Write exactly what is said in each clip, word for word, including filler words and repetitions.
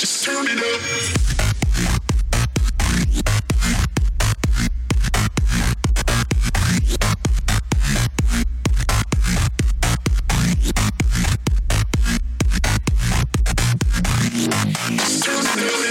Just turn it up. Just turn it up.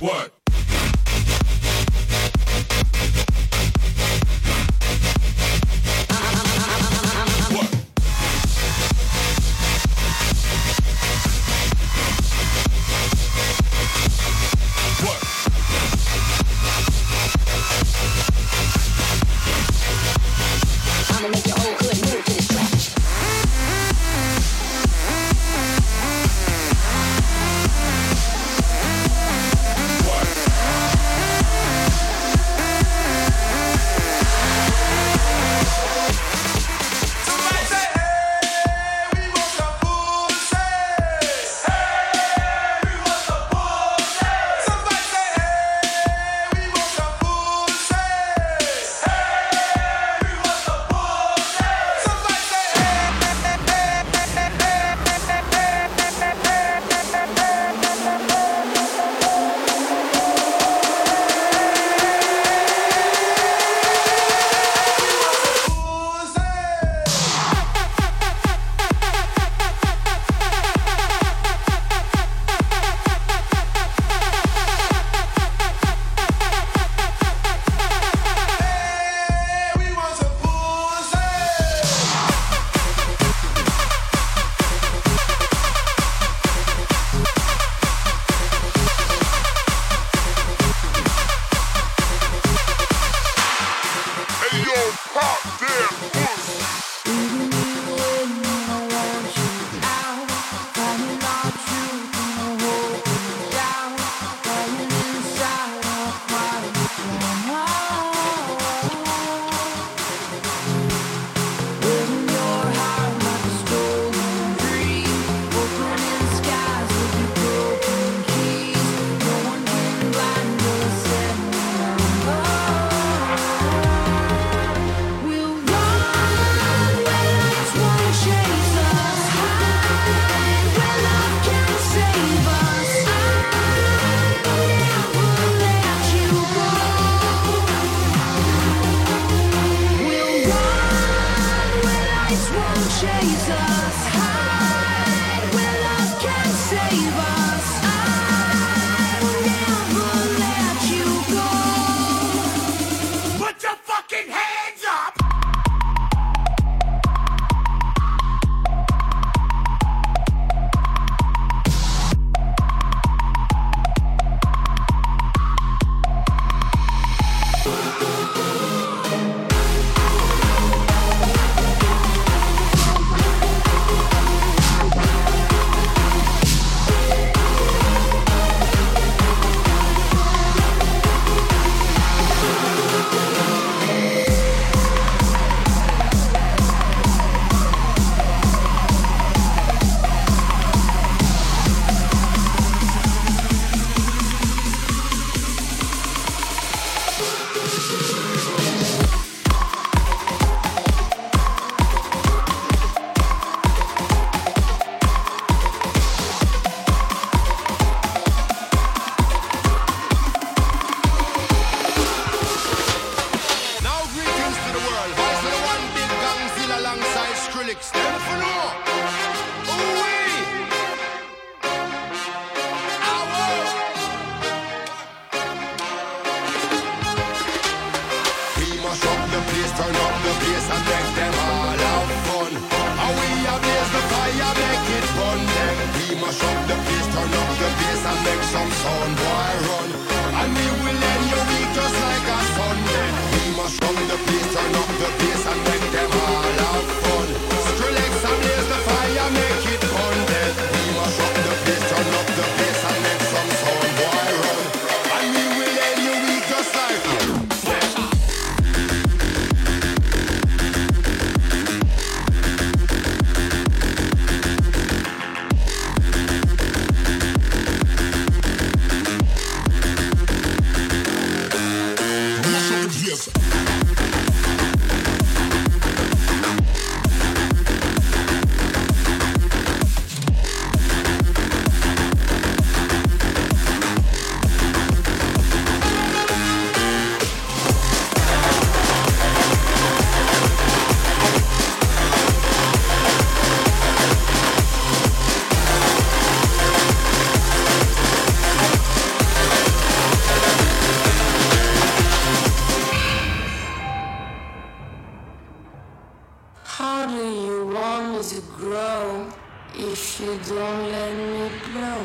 What? grow if you don't let me blow.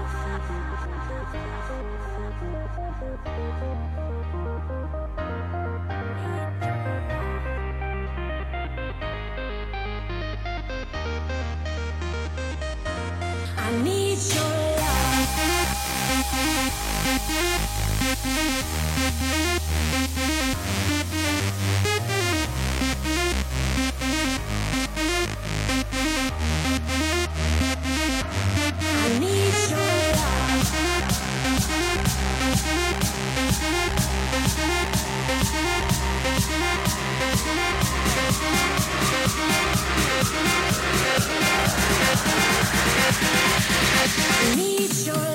I need your love. I need your love. I need your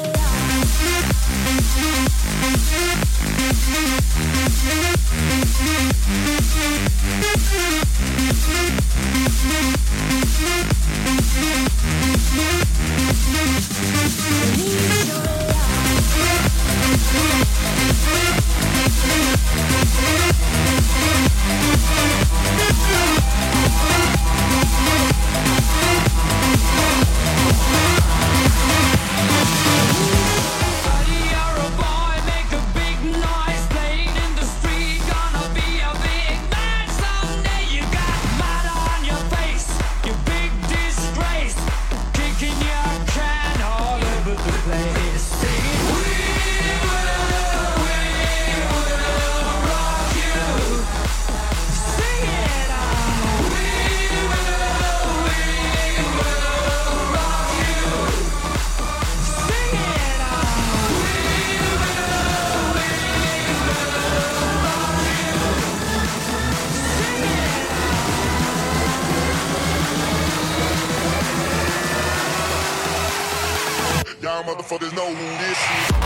motherfuckers know who this is.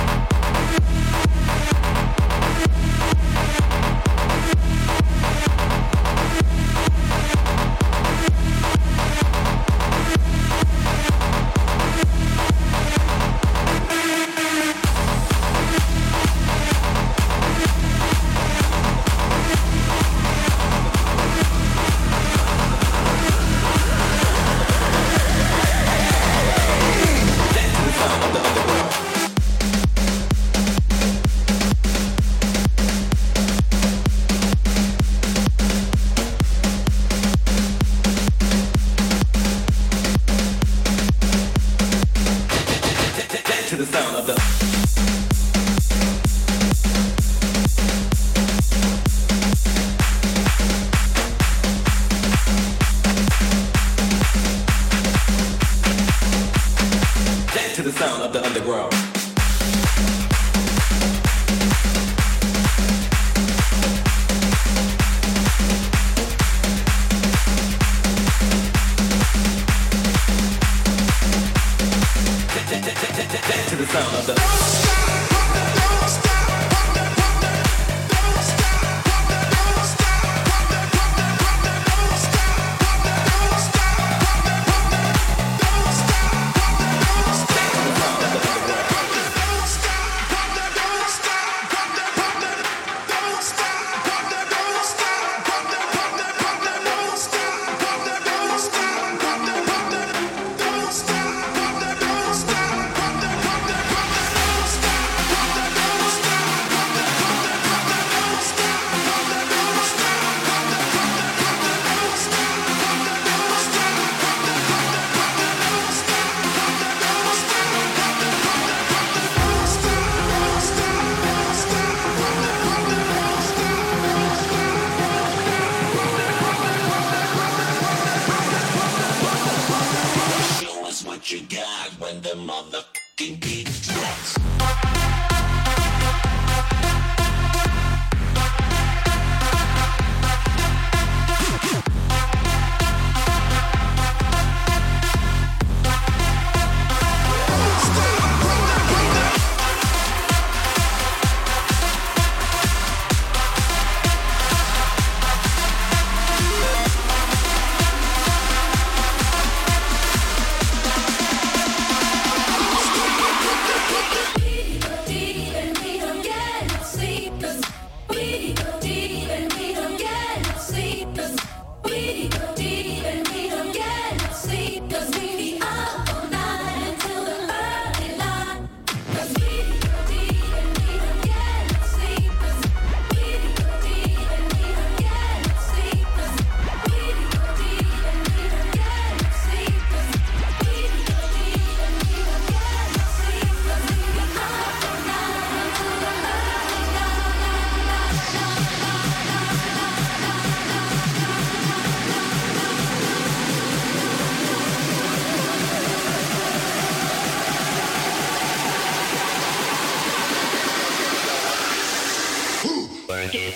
work it,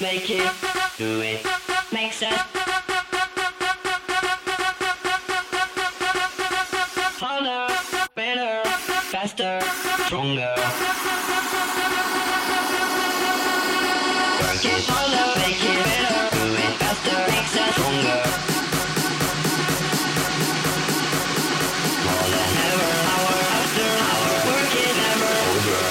make it, do it, make sense. Harder, better, faster, stronger. Work it harder, make it better, do it faster, make sense, stronger. More than ever, hour after hour, work it never over.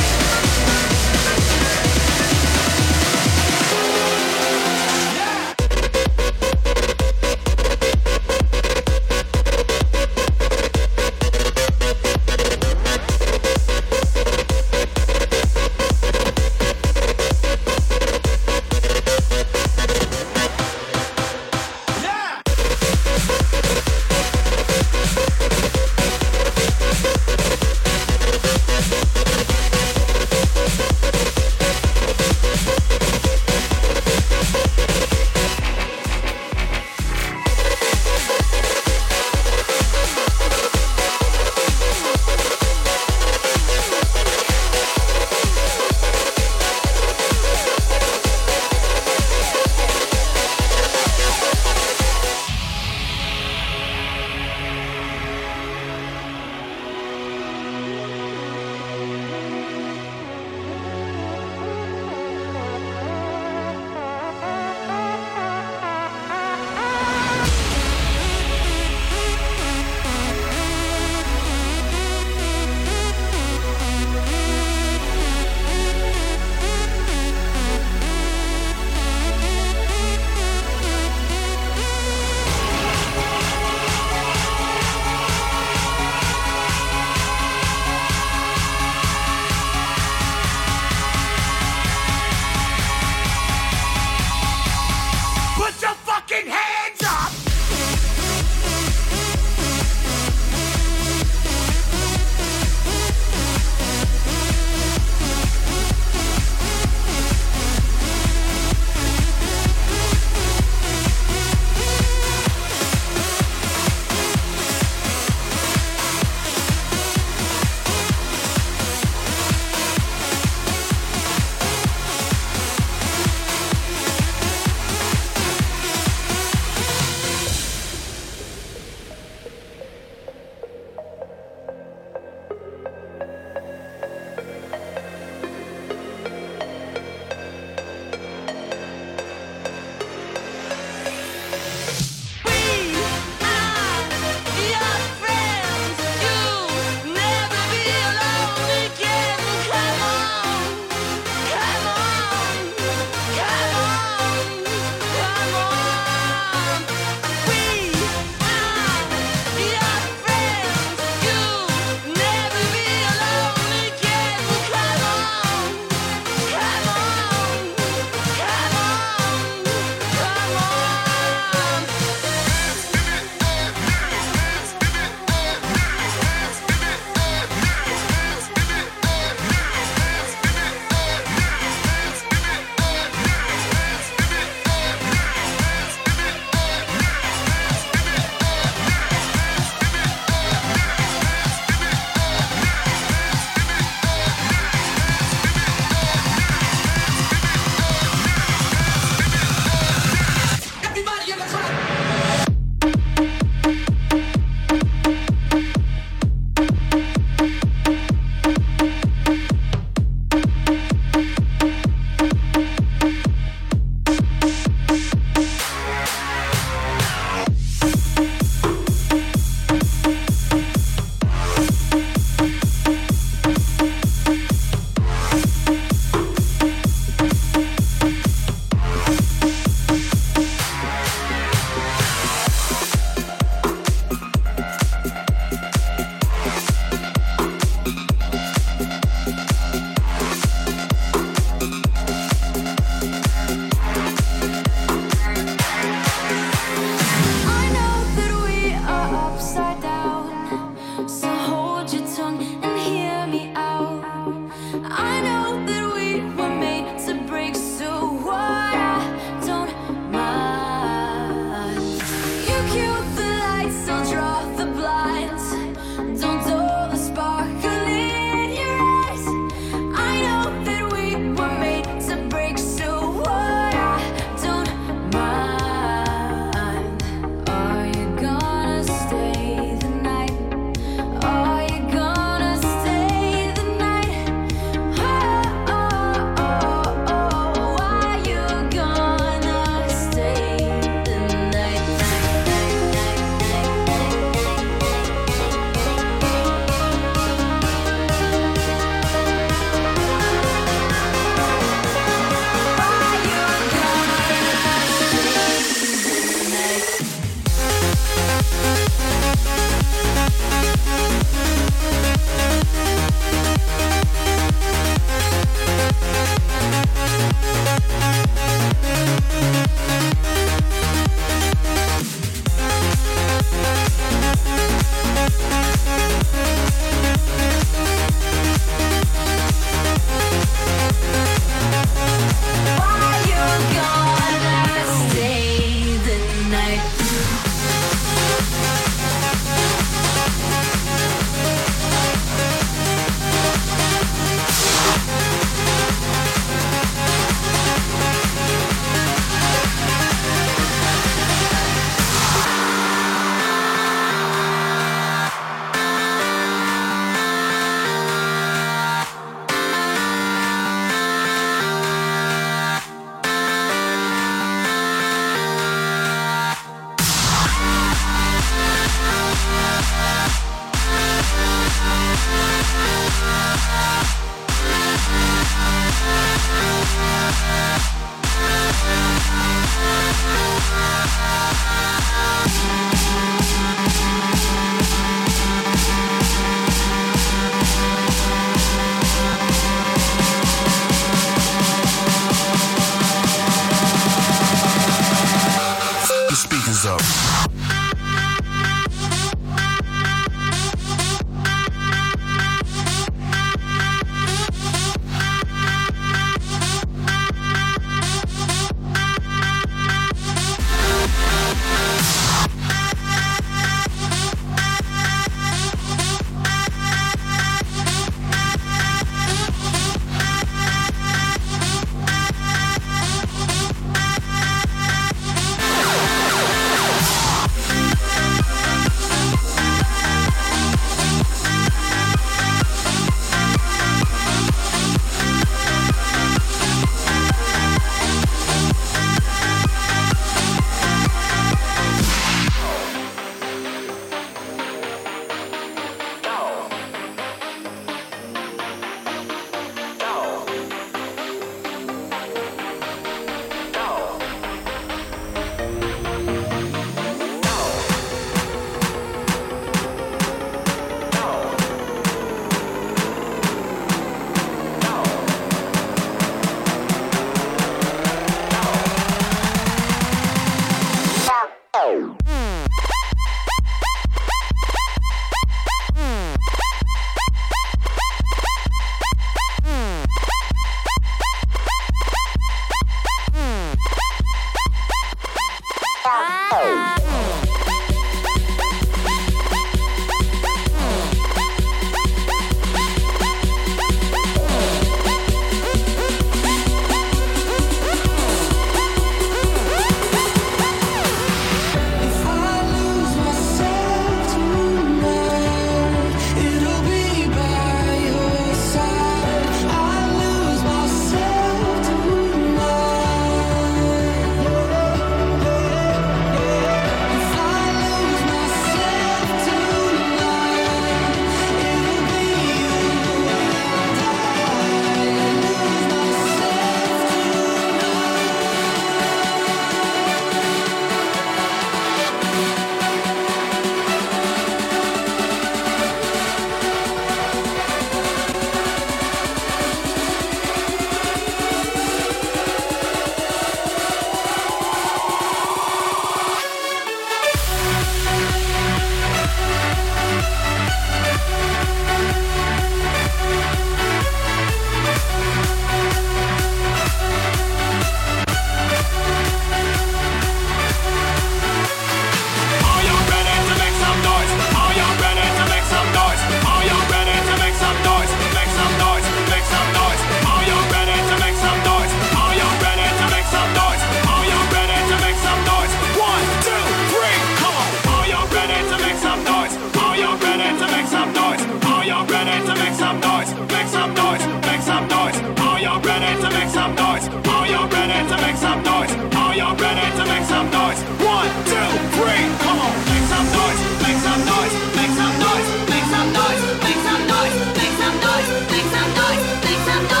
make some noise? Are you ready to make some noise? Are you ready to make some noise? One, two, three, come on, make some noise, make some noise, make some noise, make some noise, make some noise, make some noise, make some noise, make some noise, make some noise.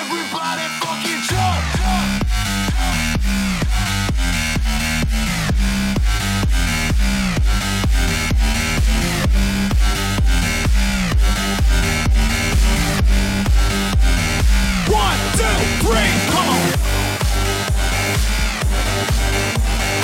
Everybody fucking jump! One, two, three, come on! Everybody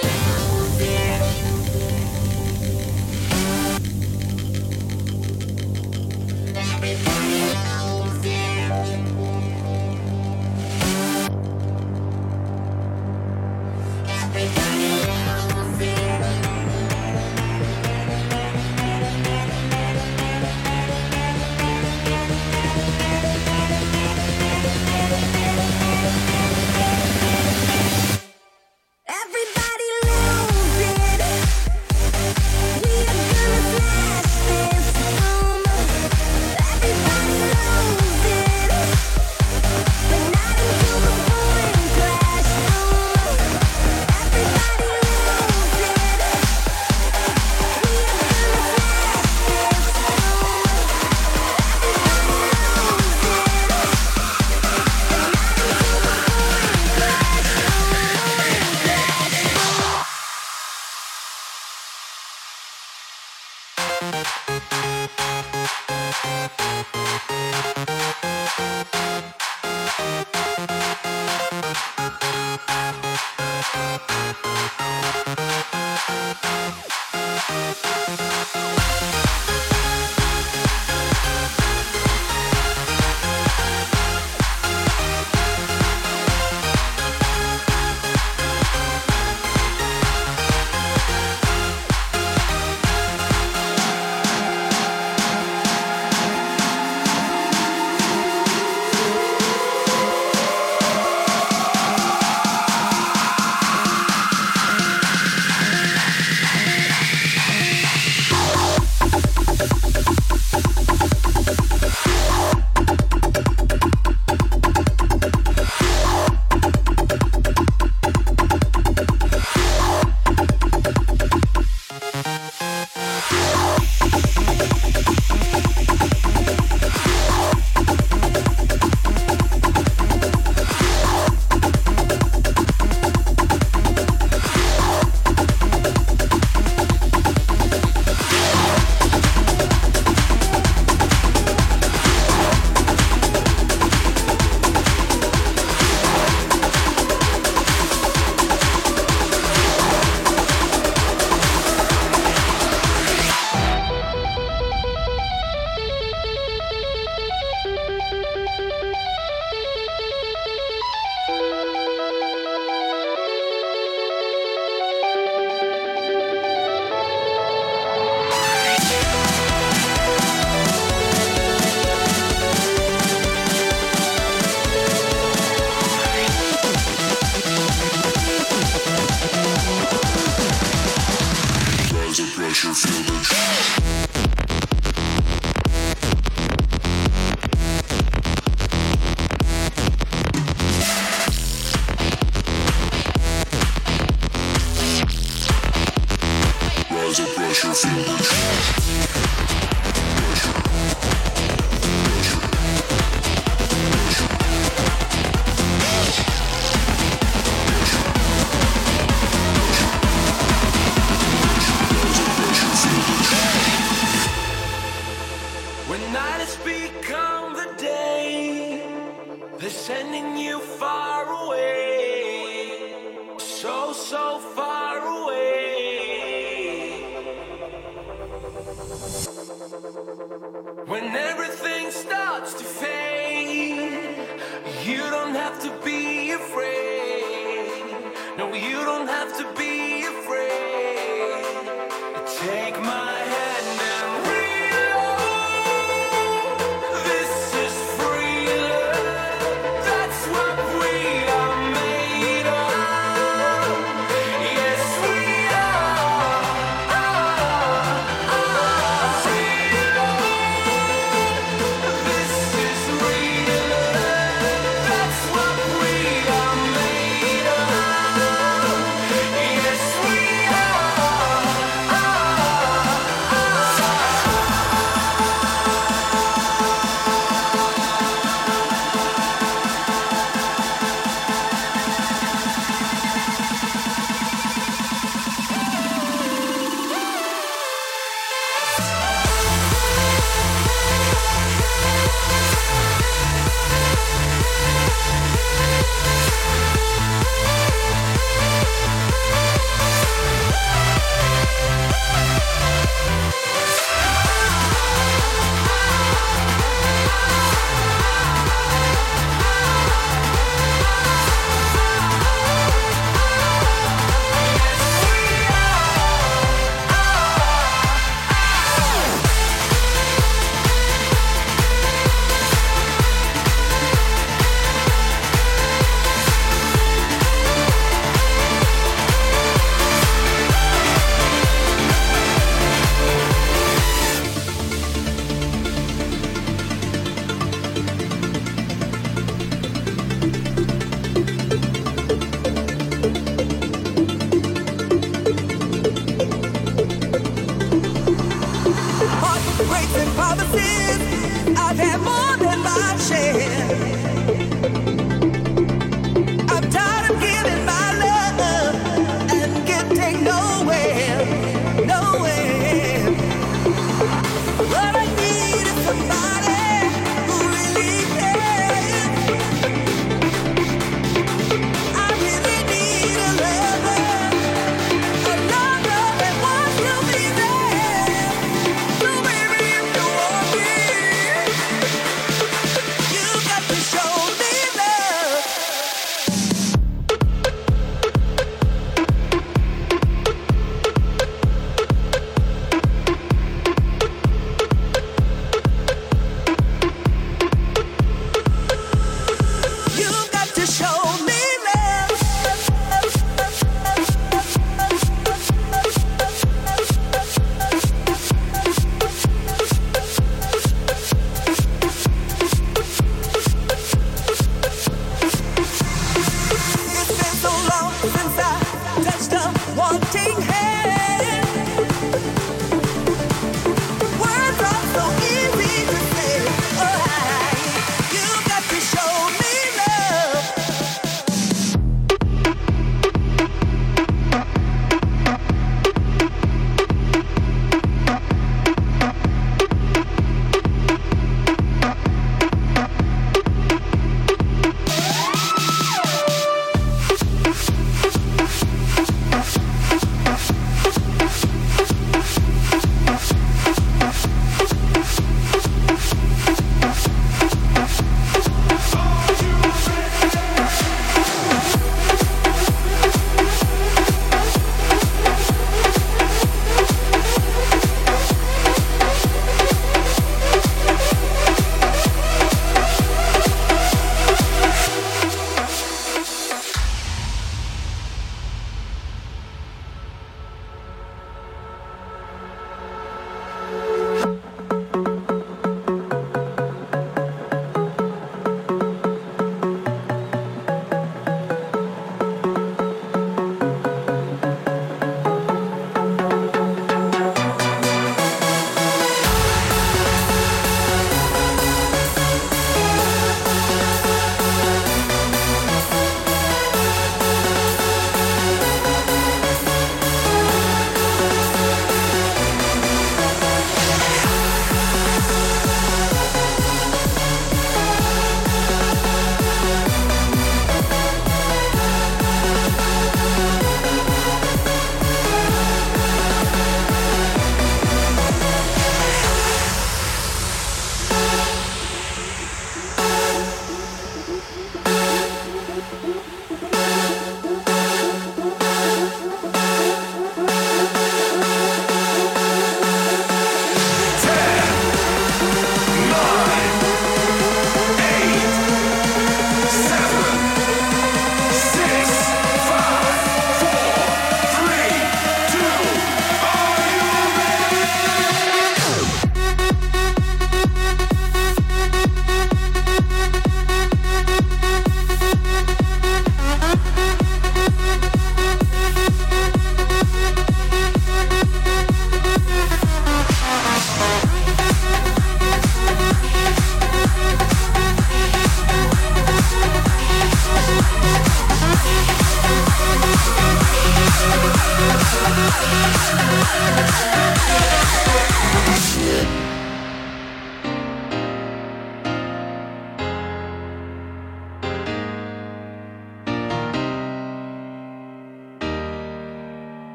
fucking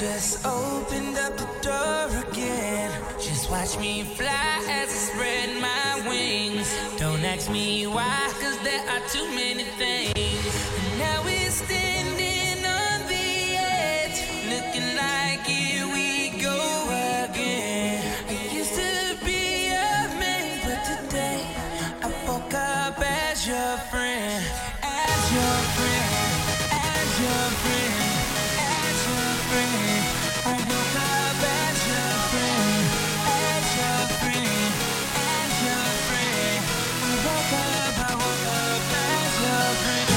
just opened up the door again. Just watch me fly as I spread my wings. Don't ask me why, cause there are too many things. And now we're standing on the edge, looking like here we go again. I used to be a man, but today I woke up as your friend, as your friend, as your friend. I woke up as your friend, as your friend, as your friend. I woke up, I woke up as your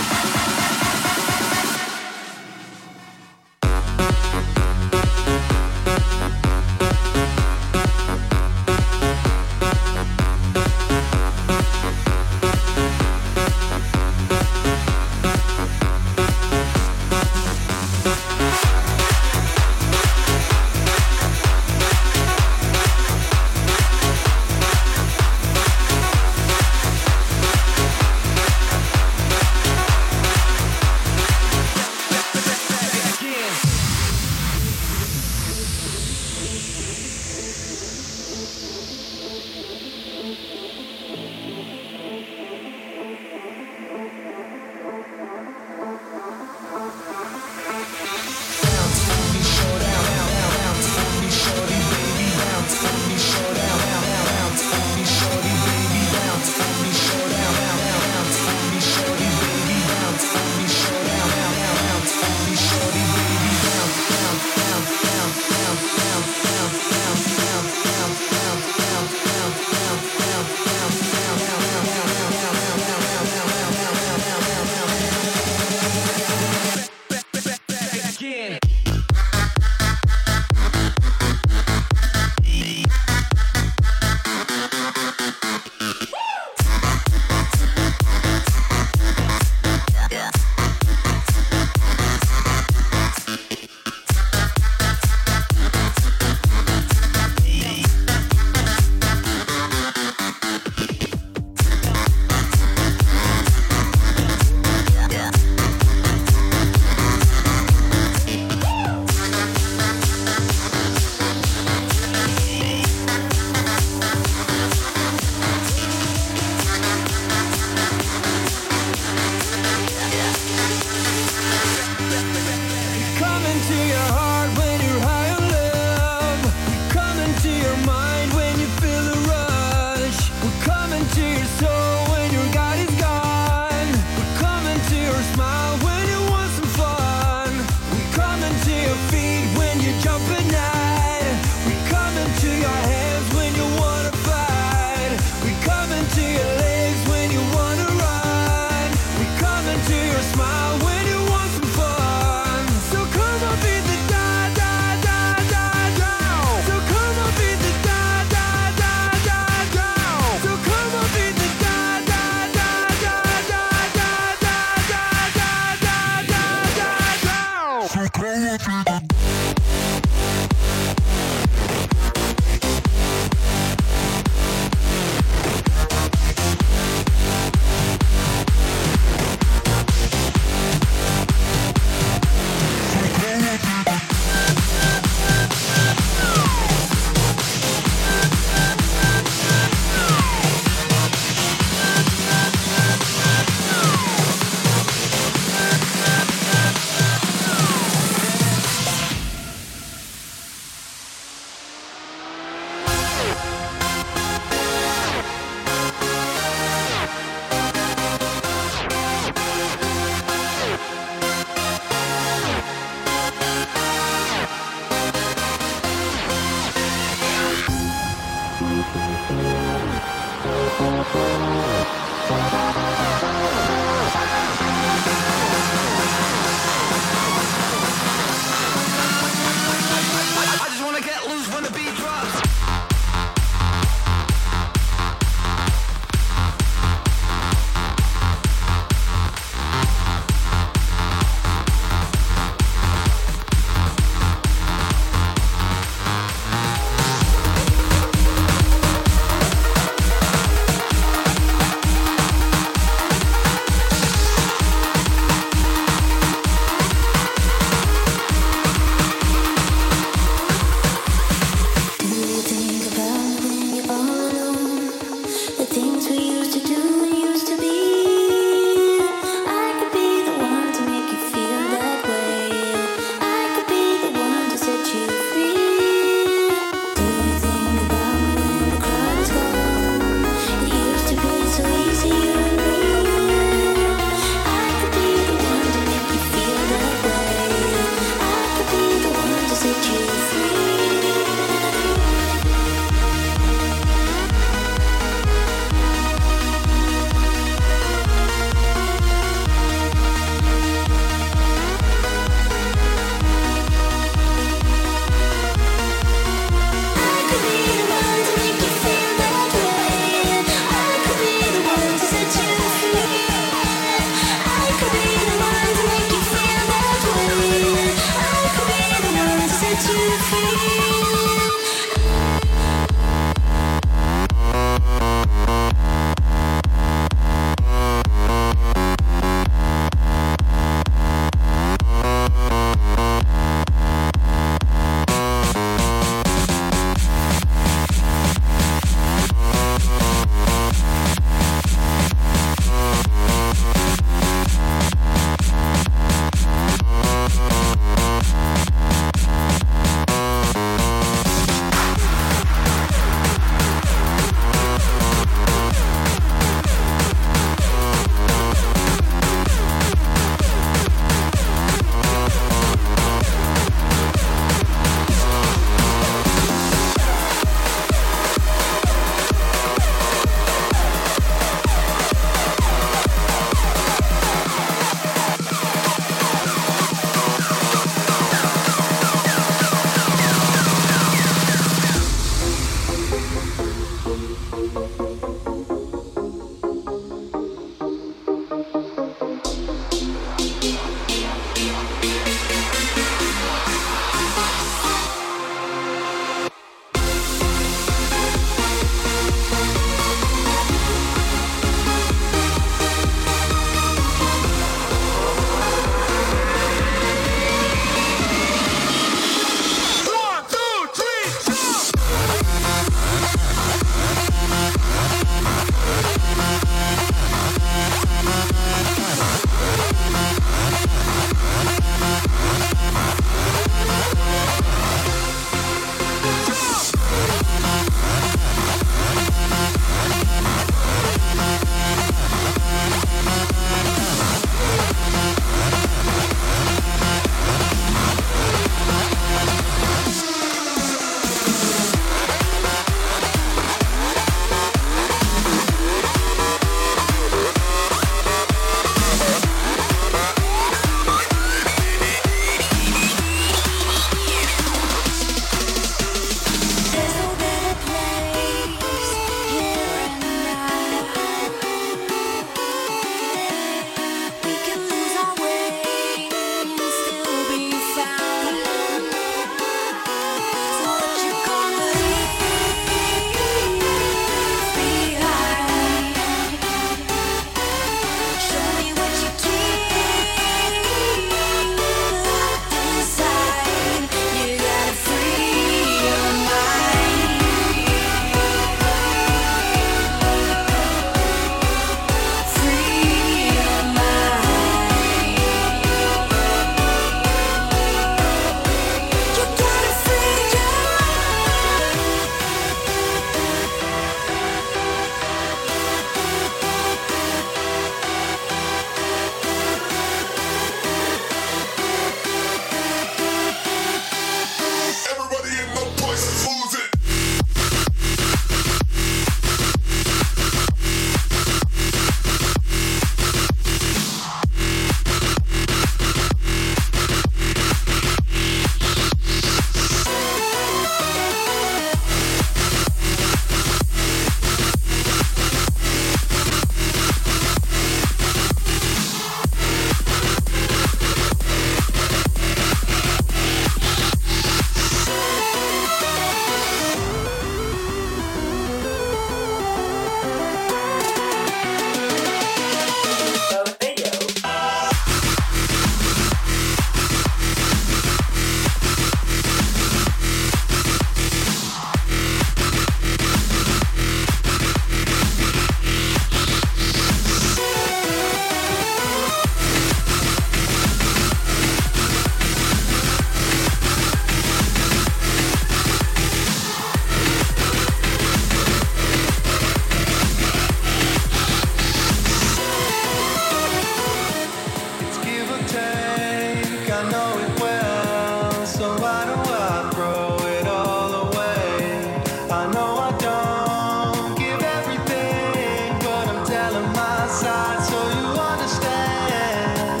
I know it well, so why do I throw it all away? I know I don't give everything, but I'm telling my side so you understand.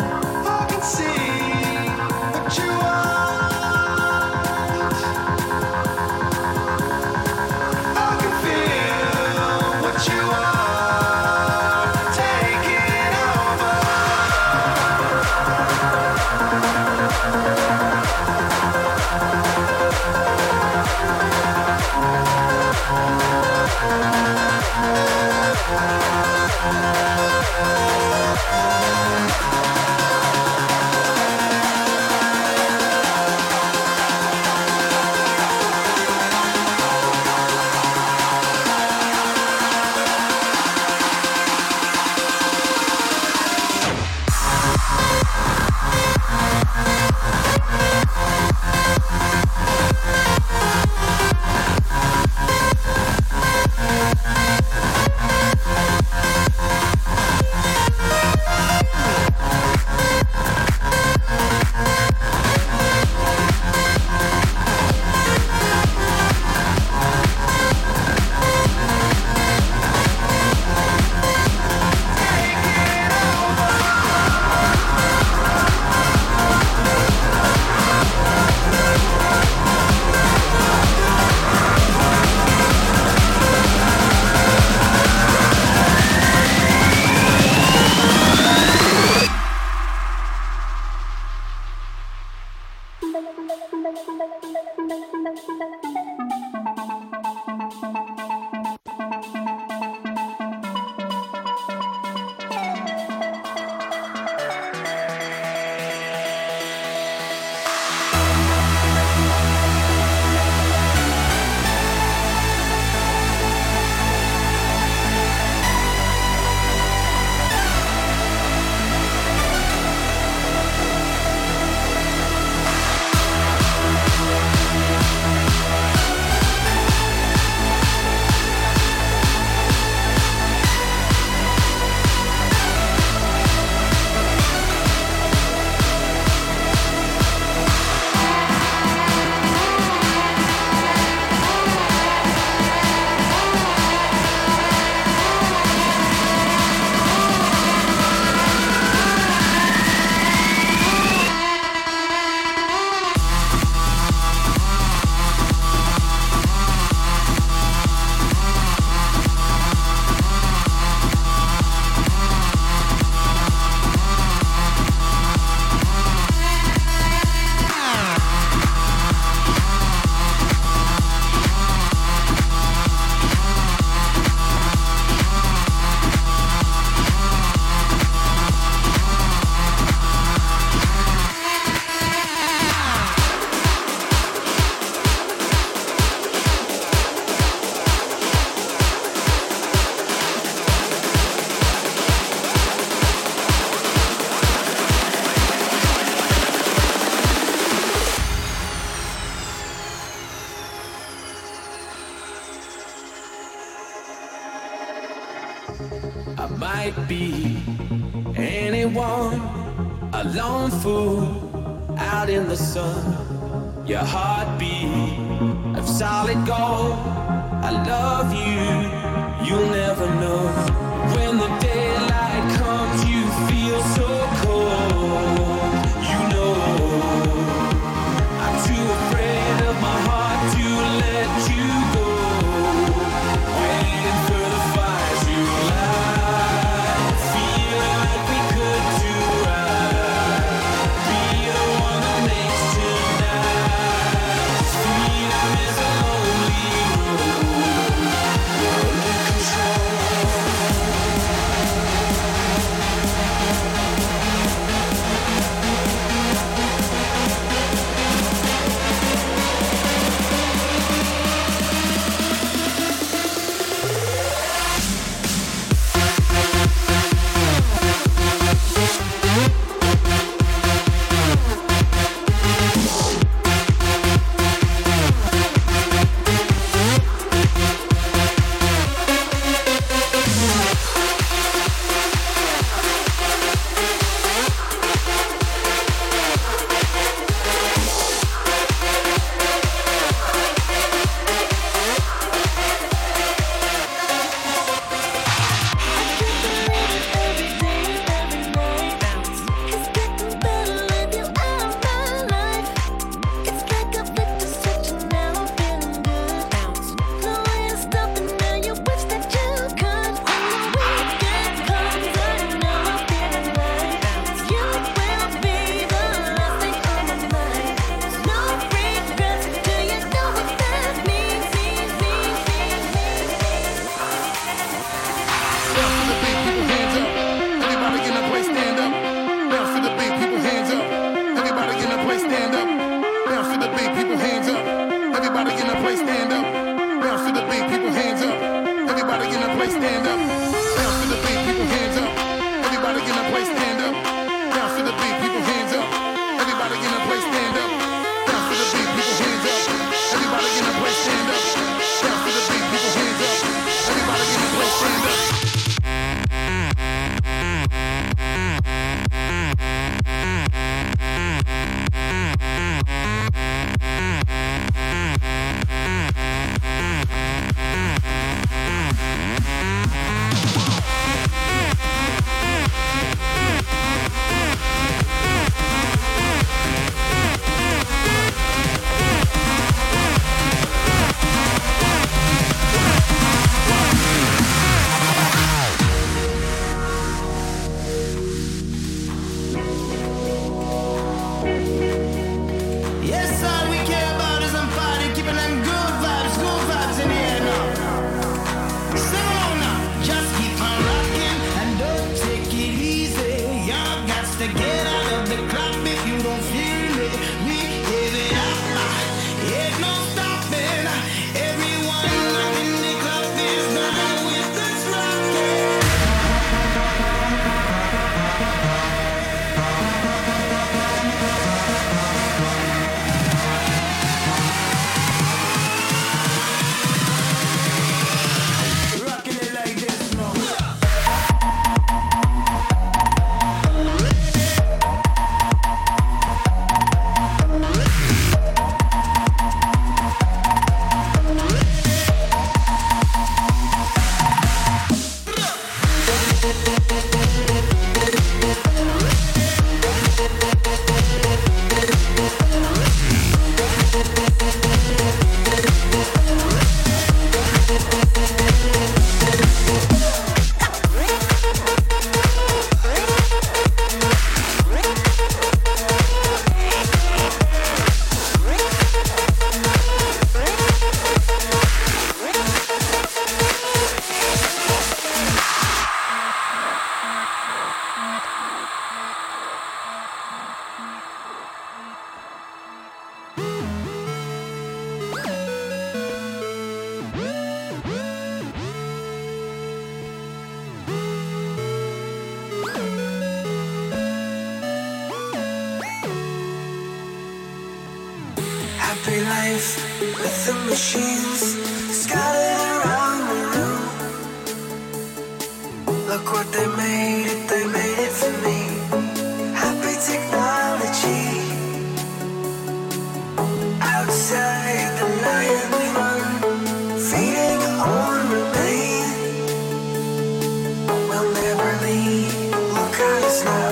I can see what you are. I might be anyone, a lone fool out in the sun. Your heartbeat of solid gold. I love you, you'll never know. When the daylight comes, you feel so cold. You know I'm too afraid of my heart to let you go. Waiting for the fires you light. Control. happy life with the machines scattered around the room. Look what they made, it, they made it for me. Happy technology. Outside the lion run, feeding on remain. We'll never leave, look at us now.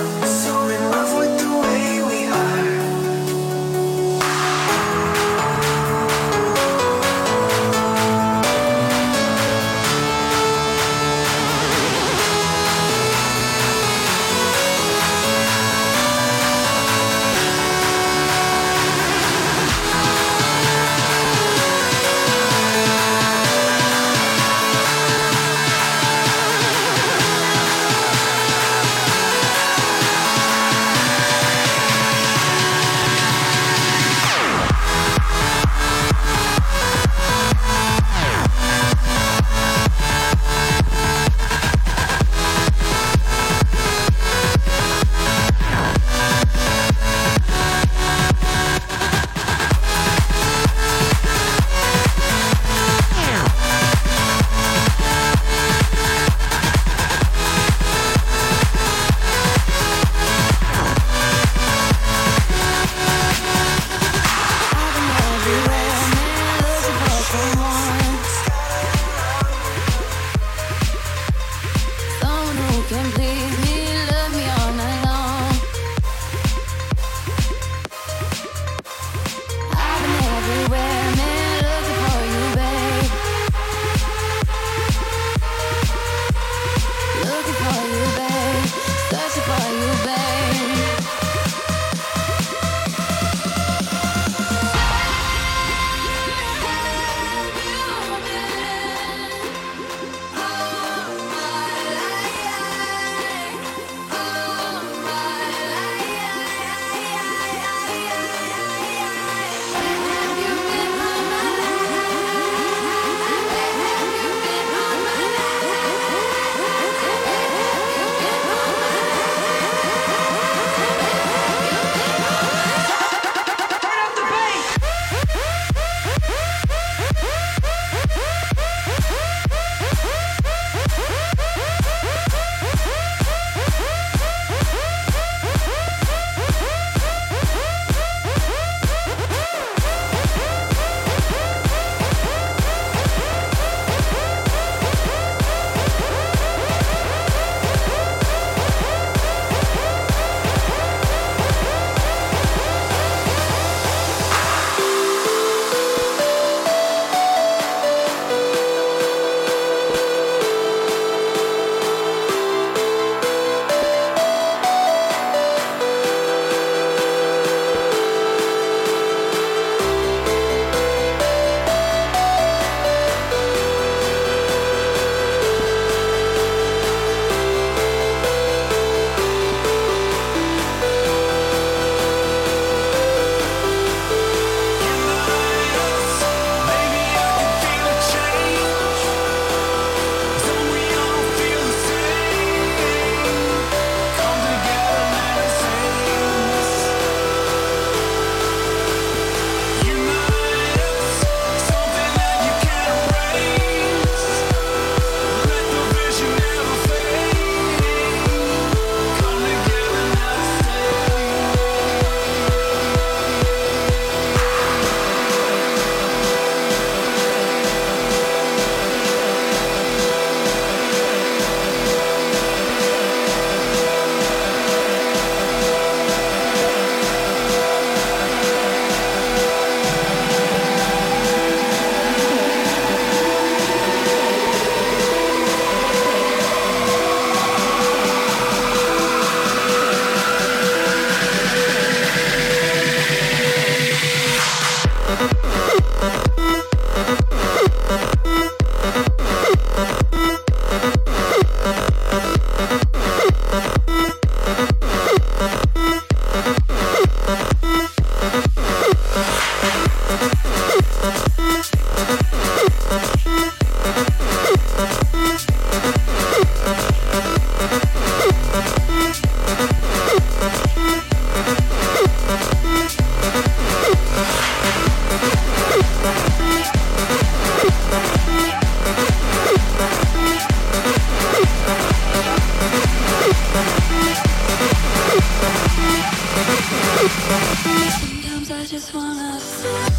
Sometimes I just wanna sit.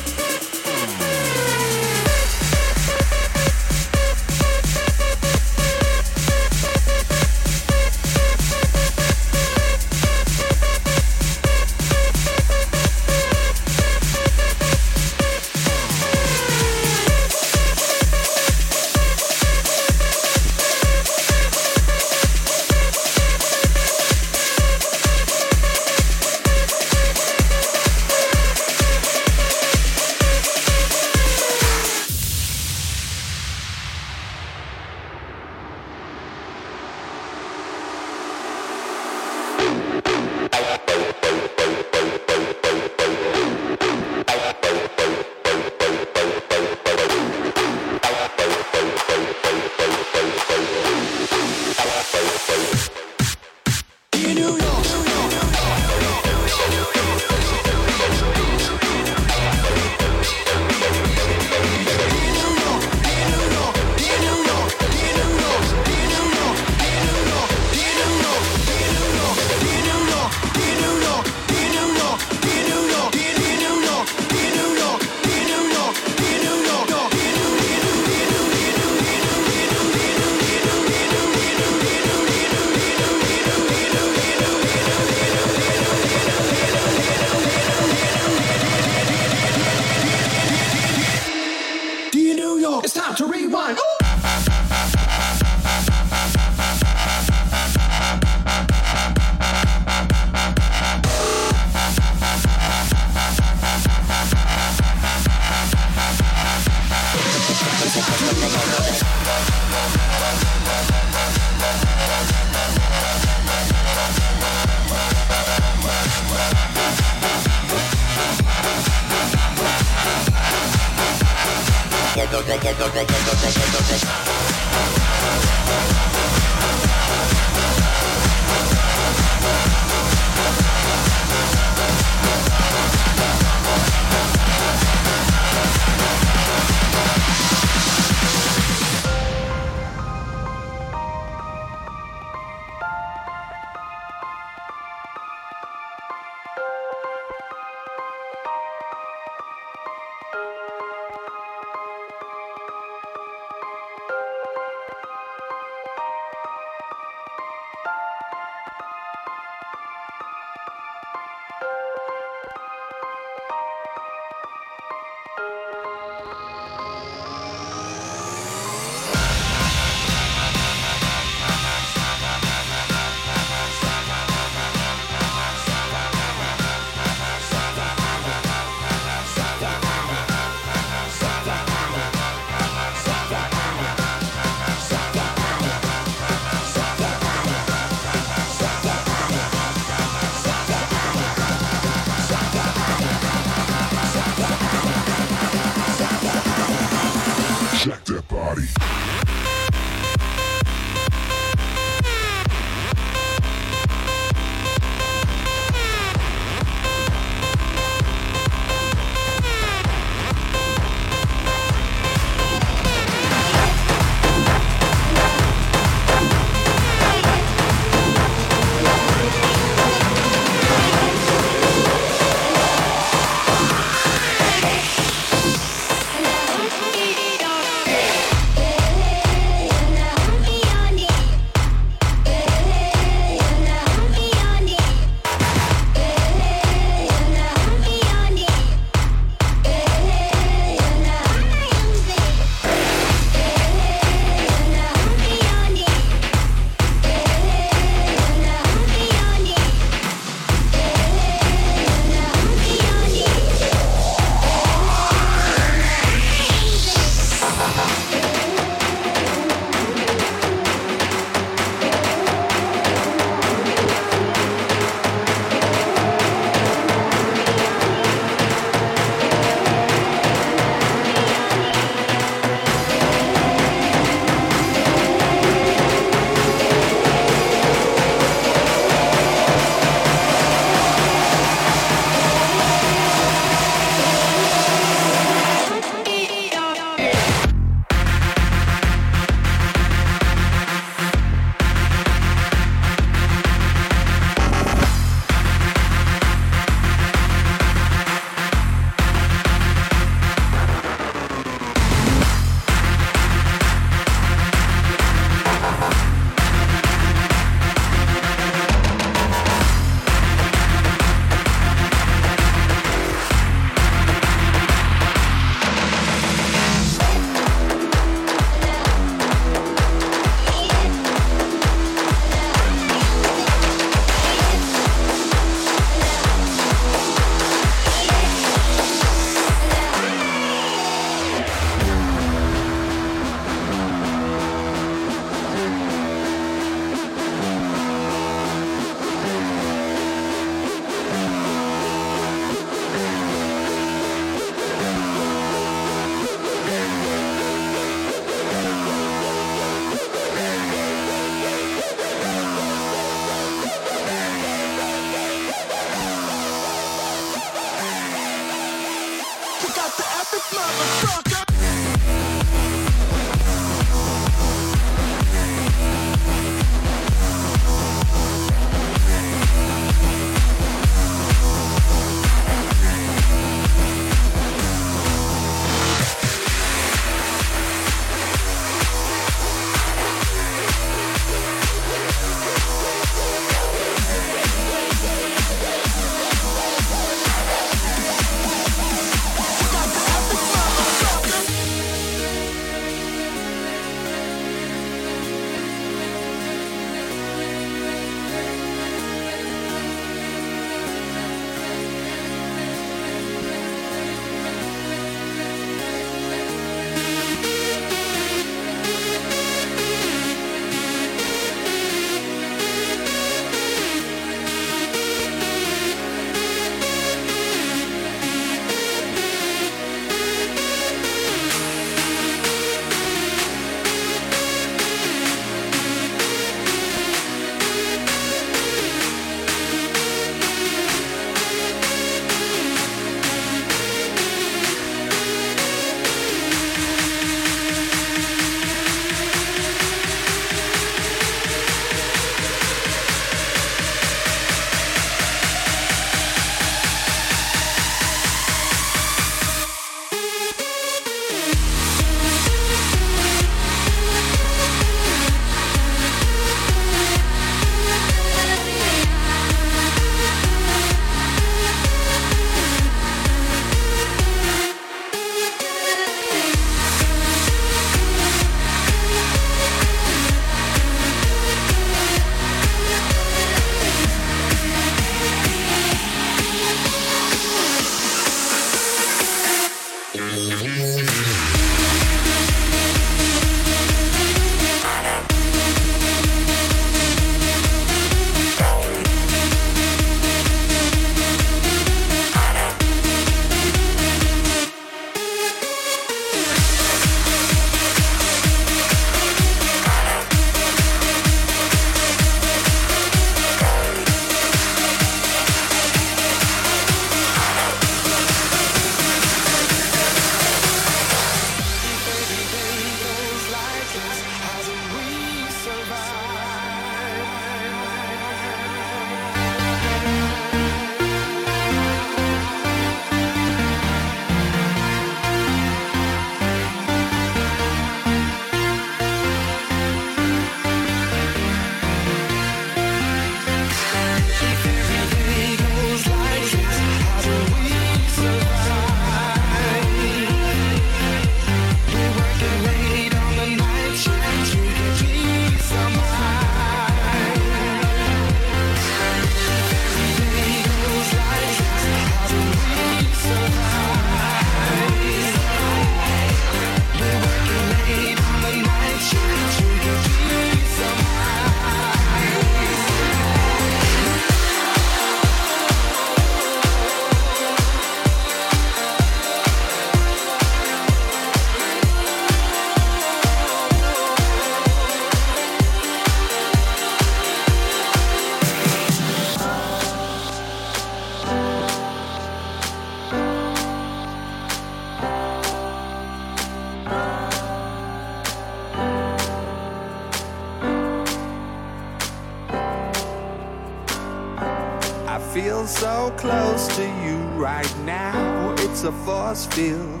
feel so close to you right now. It's a force field.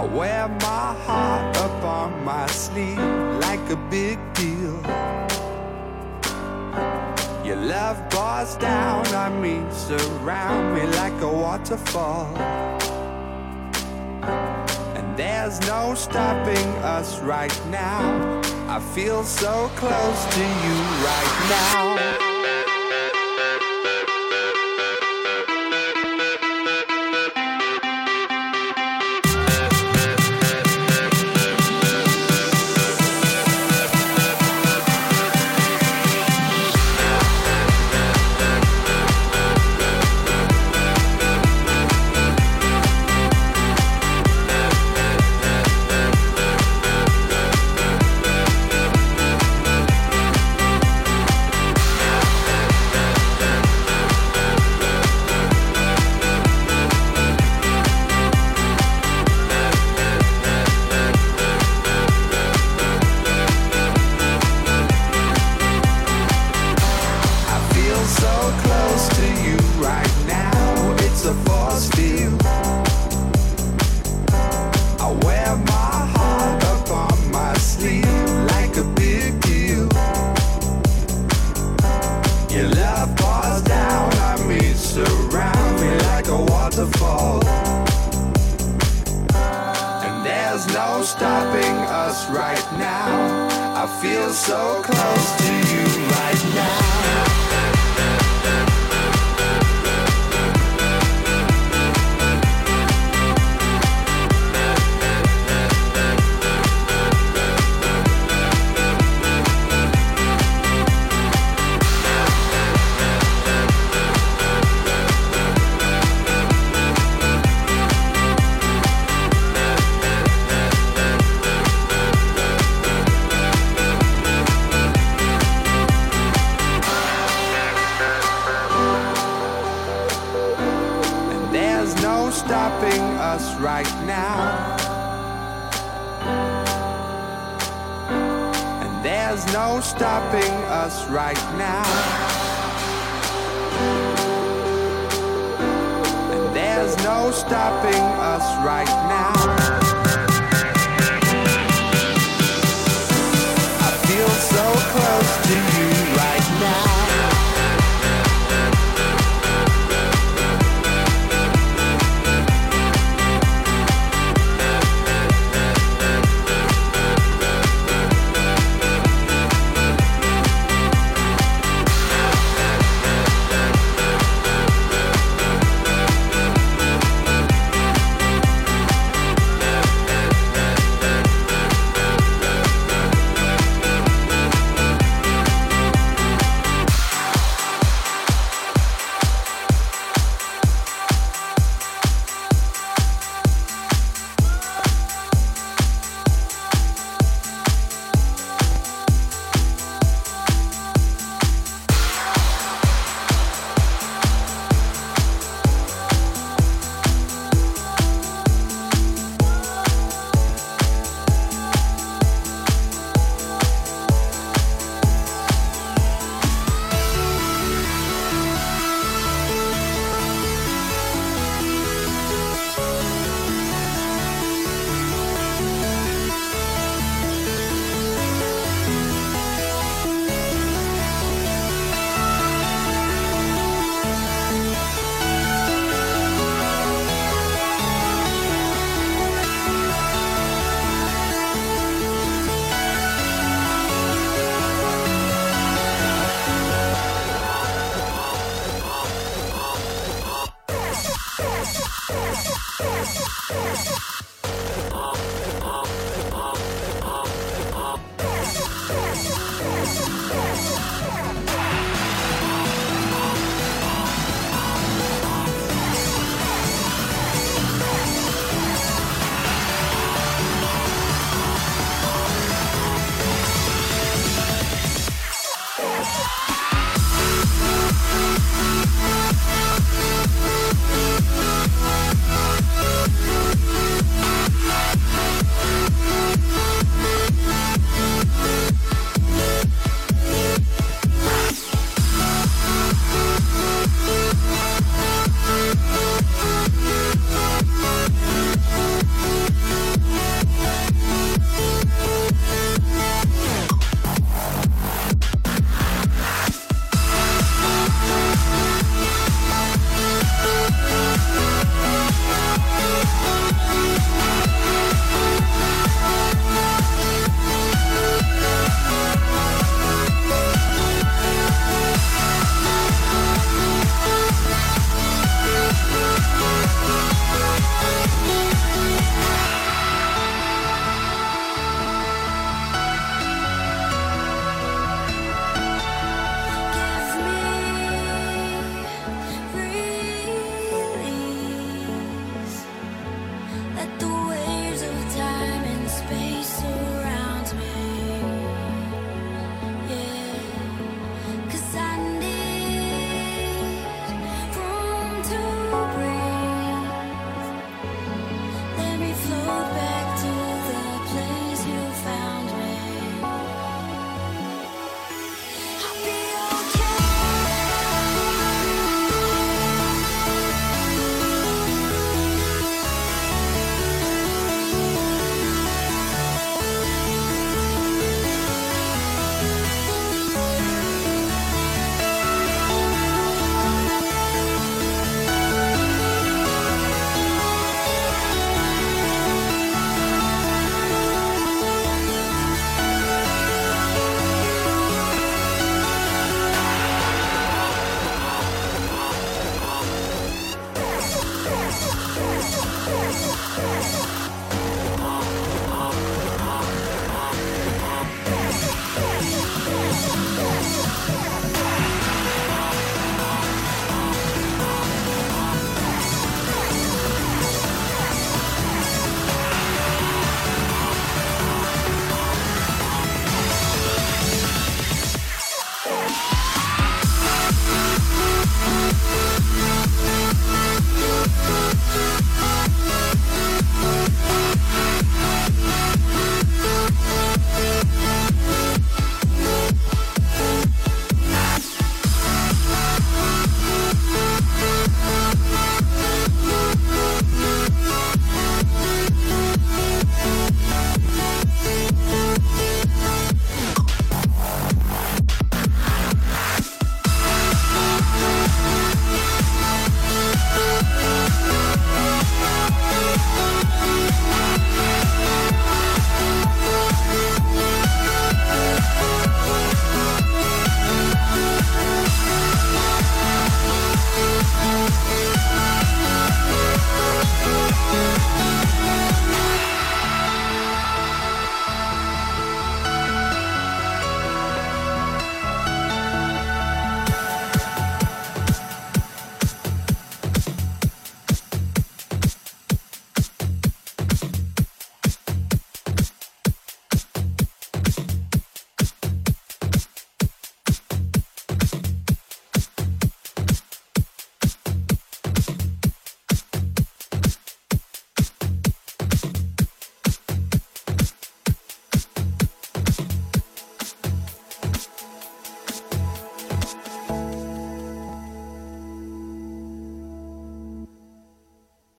I wear my heart up on my sleeve like a big deal. Your love pours down on me, surround me like a waterfall. And there's no stopping us right now. I feel so close to you right now.